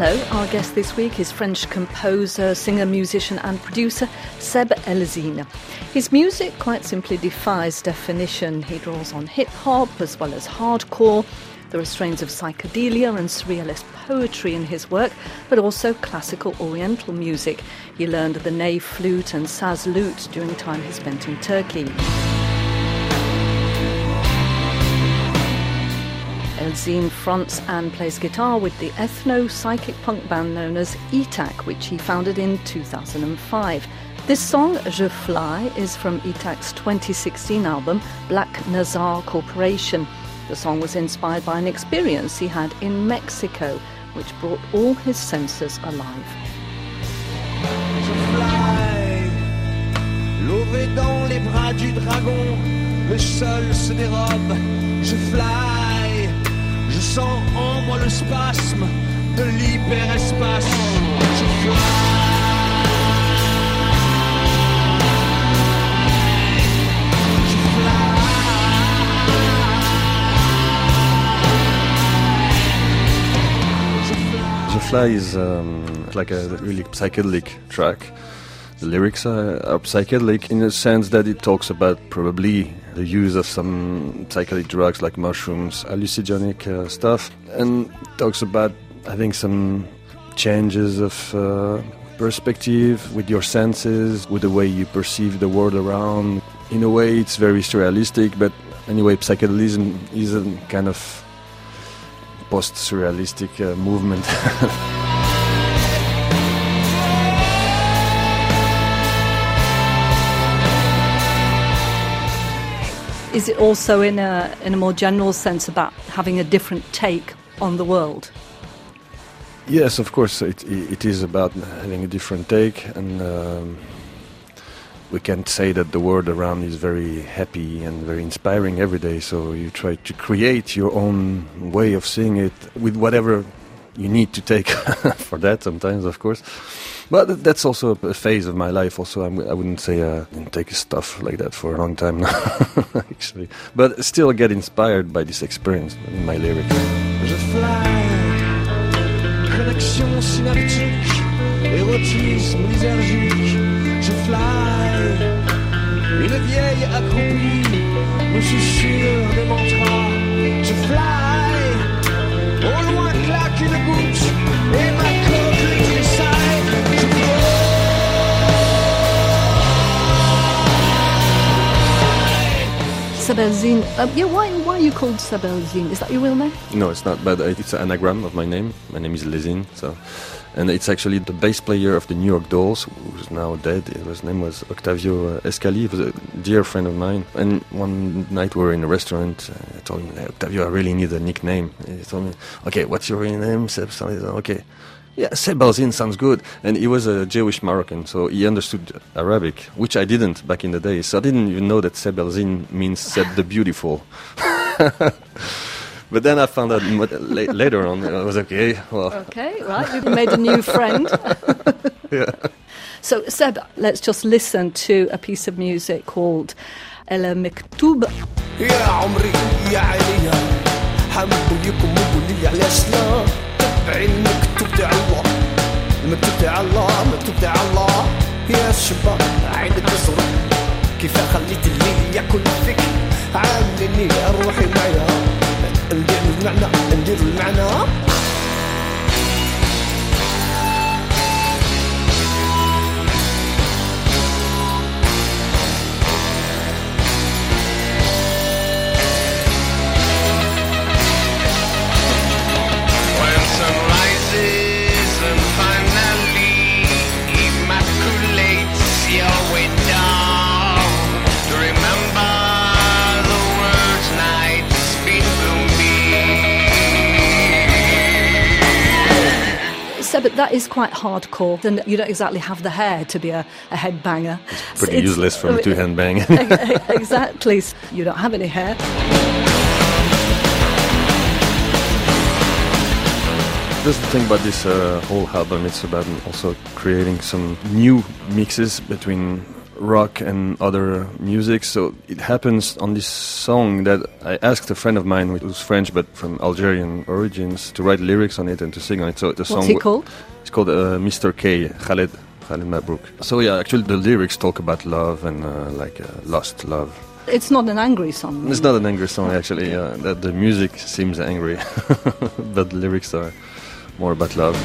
Hello, our guest this week is French composer, singer, musician and producer Seb el Zin. His music quite simply defies definition. He draws on hip-hop as well as hardcore. There are strains of psychedelia and surrealist poetry in his work, but also classical oriental music. He learned the Ney flute and Saz lute during time he spent in Turkey. El Zin fronts and plays guitar with the ethno-psychic punk band known as Ithak, which he founded in 2005. This song, Je Fly, is from Ithak's 2016 album, Black Nazar Corporation. The song was inspired by an experience he had in Mexico, which brought all his senses alive. Je fly, levé dans les bras du dragon, le sol se dérobe, je fly. Je sens en moi le spasme de l'hyperespace. Je fly. Je fly. The Fly is like a really psychedelic track. The lyrics are psychedelic in the sense that it talks about probably the use of some psychedelic drugs like mushrooms, hallucinogenic stuff, and talks about, I think, some changes of perspective with your senses, with the way you perceive the world around. In a way, it's very surrealistic, but anyway, psychedelism is a kind of post-surrealistic movement. Is it also in a more general sense about having a different take on the world? Yes, of course, it is about having a different take, and we can't say that the world around is very happy and very inspiring every day, so you try to create your own way of seeing it with whatever you need to take for that sometimes, of course. But that's also a phase of my life. Also, I wouldn't say I didn't take stuff like that for a long time now, actually. But still get inspired by this experience in my lyrics. Je fly, connexion synaptique, érotisme lysergique. Je fly, une vieille accroupie me susurre des mantras. Je fly, au loin claque une goutte et ma coque descend. Seb el Zin. Why are you called Seb el Zin? Is that your real name? No, it's not, but it's an anagram of my name. My name is Lezin, and it's actually the bass player of the New York Dolls, who's now dead. His name was Octavio Escalí. He was a dear friend of mine. And one night we were in a restaurant. I told him, Octavio, I really need a nickname. And he told me, okay, what's your real name? Seb something. Okay. Yeah, Seb el Zin sounds good. And he was a Jewish Moroccan, so he understood Arabic, which I didn't back in the day. So I didn't even know that Seb el Zin means Seb the Beautiful. But then I found out later on, and I was okay. Well. Okay, right, you've made a new friend. Yeah. So, Seb, let's just listen to a piece of music called El Mektoub. Ya Umri, ya Aliya, Hamdu yikum mubuli alasna. المكتوب تاع الله المكتوب تاع الله المكتوب تاع الله يا شباب عينك تصرف كيف خليت الليل ياكل فيك عاملني روحي معايا ندير المعنى ندير المعنى But that is quite hardcore, and you don't exactly have the hair to be a headbanger. It's pretty useless for me to headbang. Exactly. You don't have any hair. That's the thing about this whole album. It's about also creating some new mixes between rock and other music. So it happens on this song that I asked a friend of mine who's French but from Algerian origins to write lyrics on it and to sing on it. So the song, what's it called? It's called Mr. K, Khaled Mabrouk. So yeah, actually the lyrics talk about love and lost love. It's not an angry song. It's not an angry song, actually. That the music seems angry, but the lyrics are more about love.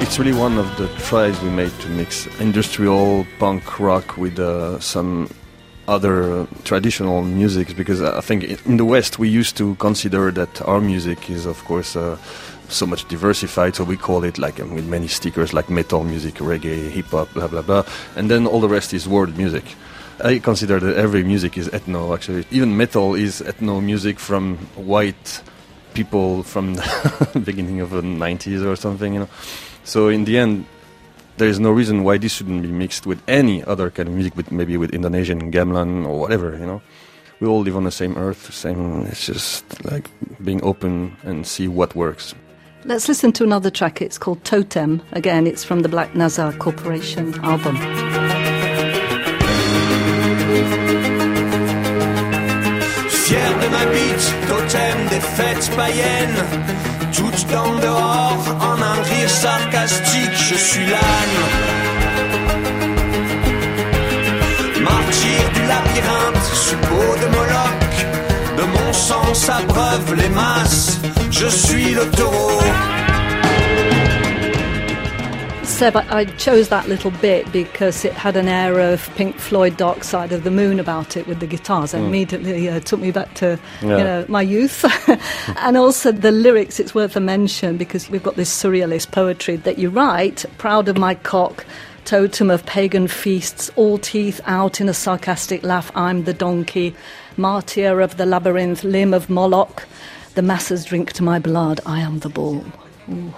It's really one of the tries we made to mix industrial punk rock with some other traditional music, because I think in the West we used to consider that our music is of course so much diversified, so we call it like with many stickers like metal music, reggae, hip-hop, blah blah blah, and then all the rest is world music. I consider that every music is ethno, actually. Even metal is ethno music from white people from the beginning of the 90s or something, you know. So in the end, there is no reason why this shouldn't be mixed with any other kind of music, but maybe with Indonesian gamelan or whatever, you know. We all live on the same earth, it's just like being open and see what works. Let's listen to another track. It's called Totem. Again, it's from the Black Nazar Corporation album. Fier de ma bite, totem des fêtes païennes. Toutes dans dehors, en un rire sarcastique, je suis l'âne. Martyr du labyrinthe, suppôt de Moloch. De mon sang s'abreuvent les masses, je suis le taureau. Seb, I chose that little bit because it had an air of Pink Floyd, Dark Side of the Moon about it with the guitars. It immediately took me back to my youth. And also the lyrics, it's worth a mention because we've got this surrealist poetry that you write. Proud of my cock, totem of pagan feasts, all teeth out in a sarcastic laugh, I'm the donkey, martyr of the labyrinth, limb of Moloch, the masses drink to my blood, I am the bull. Ooh.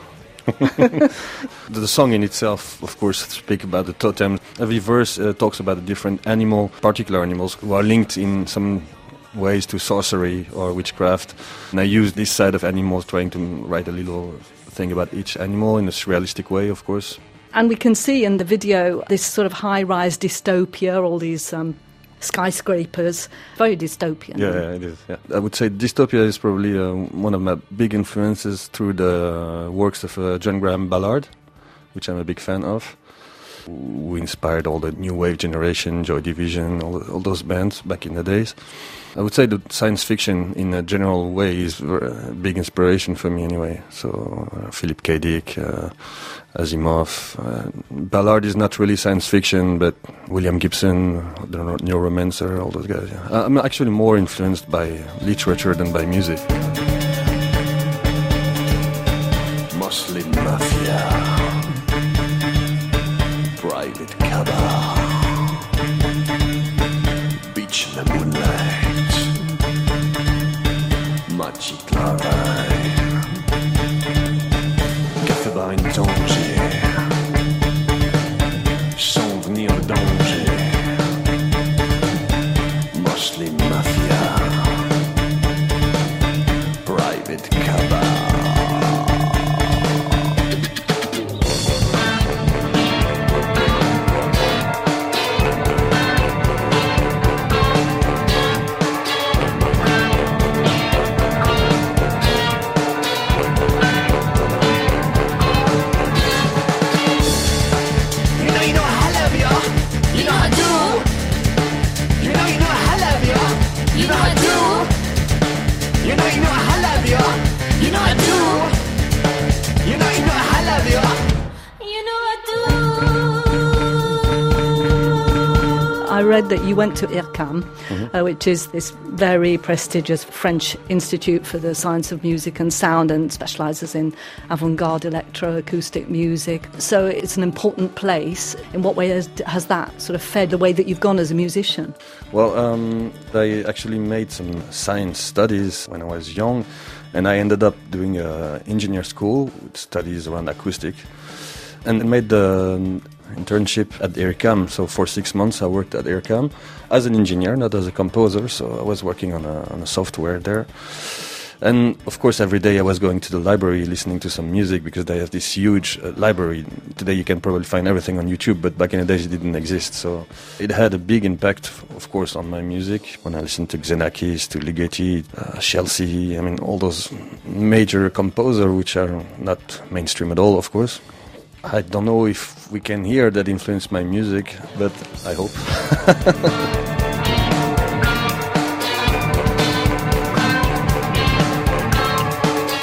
The song in itself, of course, speaks about the totem. Every verse talks about a different animal, particular animals who are linked in some ways to sorcery or witchcraft. And I use this side of animals, trying to write a little thing about each animal in a surrealistic way, of course. And we can see in the video this sort of high-rise dystopia, all these skyscrapers, very dystopian. Yeah, it is. Yeah. I would say dystopia is probably one of my big influences through the works of John Graham Ballard, which I'm a big fan of, who inspired all the New Wave generation, Joy Division, all those bands back in the days. I would say that science fiction in a general way is a big inspiration for me anyway. So Philip K. Dick, Asimov. Ballard is not really science fiction, but William Gibson, the Neuromancer, all those guys. Yeah. I'm actually more influenced by literature than by music. Muslim Mafia. Private Cabal, Beach in the Moonlight, Magic Lavine, Café Bar in Tanger, Sans Venir Danger, Muslim Mafia, Private Cabal. I read that you went to IRCAM, which is this very prestigious French institute for the science of music and sound, and specialises in avant-garde electroacoustic music. So it's an important place. In what way has that sort of fed the way that you've gone as a musician? Well, I actually made some science studies when I was young, and I ended up doing an engineer school with studies around acoustic, and I made the internship at IRCAM. So for 6 months I worked at IRCAM as an engineer, not as a composer. So I was working on a software there. And of course, every day I was going to the library, listening to some music, because they have this huge library. Today you can probably find everything on YouTube, but back in the days it didn't exist. So it had a big impact, of course, on my music. When I listened to Xenakis, to Ligeti, Chelsea, I mean, all those major composers, which are not mainstream at all, of course. I don't know if we can hear that influenced my music, but I hope.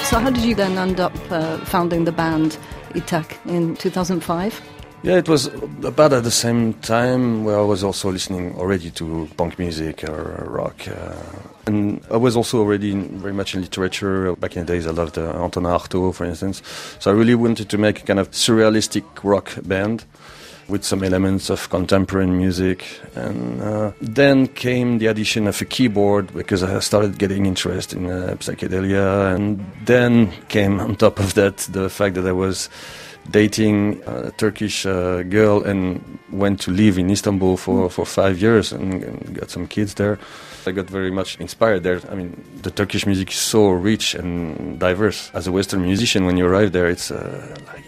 So how did you then end up founding the band Ithak in 2005? Yeah, it was about at the same time where I was also listening already to punk music or rock. And I was also already very much in literature. Back in the days I loved Antonin Artaud, for instance. So I really wanted to make a kind of surrealistic rock band with some elements of contemporary music. And then came the addition of a keyboard, because I started getting interest in psychedelia. And then came on top of that the fact that I was dating a Turkish girl and went to live in Istanbul for 5 years and got some kids there. I got very much inspired there. I mean, the Turkish music is so rich and diverse. As a Western musician, when you arrive there, it's like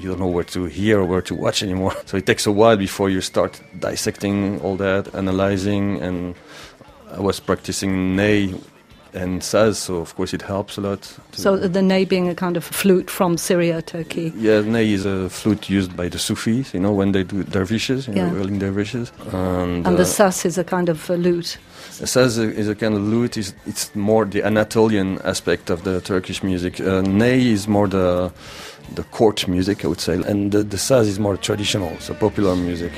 you don't know where to hear or where to watch anymore. So it takes a while before you start dissecting all that, analyzing. And I was practicing Ney and Saz, so of course it helps a lot. So the Ney being a kind of flute from Syria, Turkey. Yeah, Ney is a flute used by the Sufis, you know, when they do dervishes, whirling dervishes. And the Saz is a kind of lute. Saz is a kind of lute. It's more the Anatolian aspect of the Turkish music. Ney is more the court music, I would say, and the Saz is more traditional, so popular music.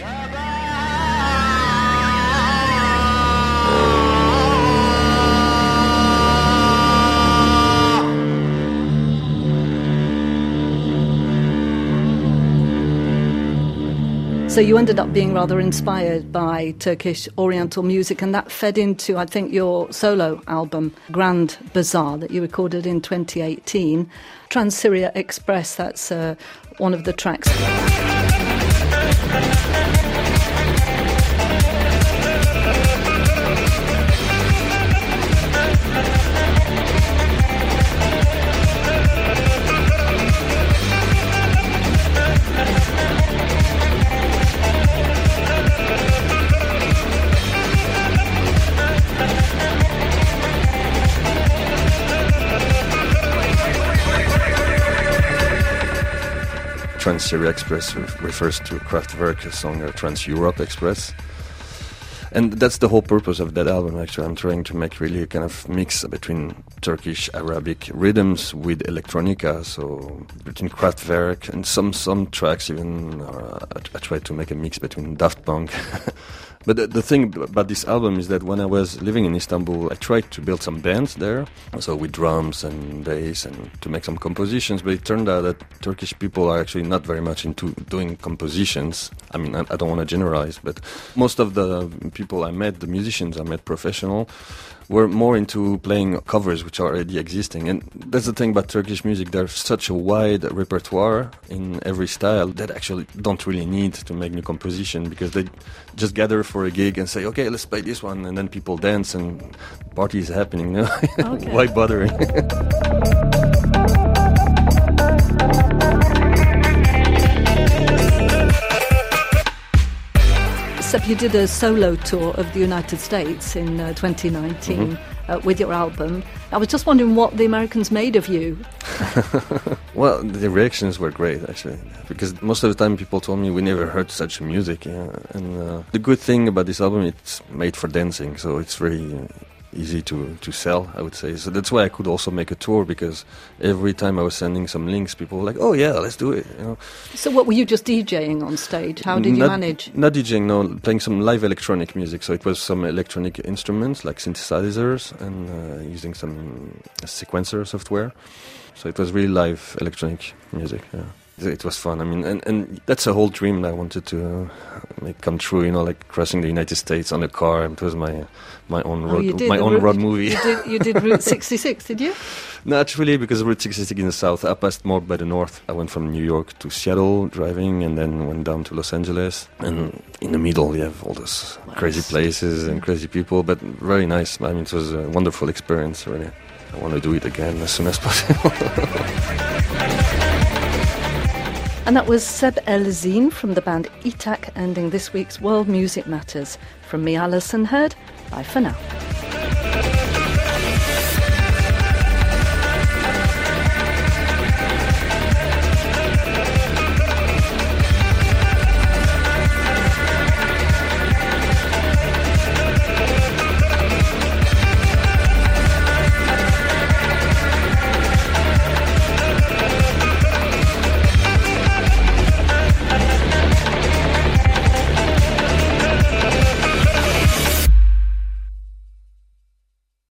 So you ended up being rather inspired by Turkish Oriental music, and that fed into, I think, your solo album, Grand Bazaar, that you recorded in 2018. Trans-Syria Express, that's one of the tracks. Trans-Syria Express refers to Kraftwerk's song Trans-Europe Express. And that's the whole purpose of that album, actually. I'm trying to make really a kind of mix between Turkish, Arabic rhythms with electronica, so between Kraftwerk and some tracks even. I tried to make a mix between Daft Punk. But the thing about this album is that when I was living in Istanbul, I tried to build some bands there, so with drums and bass, and to make some compositions, but it turned out that Turkish people are actually not very much into doing compositions. I mean, I don't want to generalize, but most of the people I met, the musicians I met, professional, were more into playing covers which are already existing. And that's the thing about Turkish music, there's such a wide repertoire in every style that actually don't really need to make new composition, because they just gather for a gig and say, okay, let's play this one, and then people dance and party is happening, you know? Okay. Why bothering? You did a solo tour of the United States in 2019 with your album. I was just wondering what the Americans made of you. Well, the reactions were great, actually, because most of the time people told me we never heard such music. Yeah? And the good thing about this album, it's made for dancing, so it's very easy to sell, I would say. So that's why I could also make a tour, because every time I was sending some links, people were like, oh yeah, let's do it, you know. So what were you just DJing on stage? How did you manage? Not DJing, no, playing some live electronic music. So it was some electronic instruments like synthesizers and using some sequencer software. So it was really live electronic music, yeah. It was fun. I mean, and that's a whole dream that I wanted to make come true. You know, like crossing the United States on a car. It was my own road, movie. You did Route 66, did you? Not really, because Route 66 in the south. I passed more by the north. I went from New York to Seattle driving, and then went down to Los Angeles. And in the middle, we have all those crazy places and crazy people, but very nice. I mean, it was a wonderful experience. Really, I want to do it again as soon as possible. And that was Seb el Zin from the band Ithak, ending this week's World Music Matters. From me, Alison Heard, bye for now.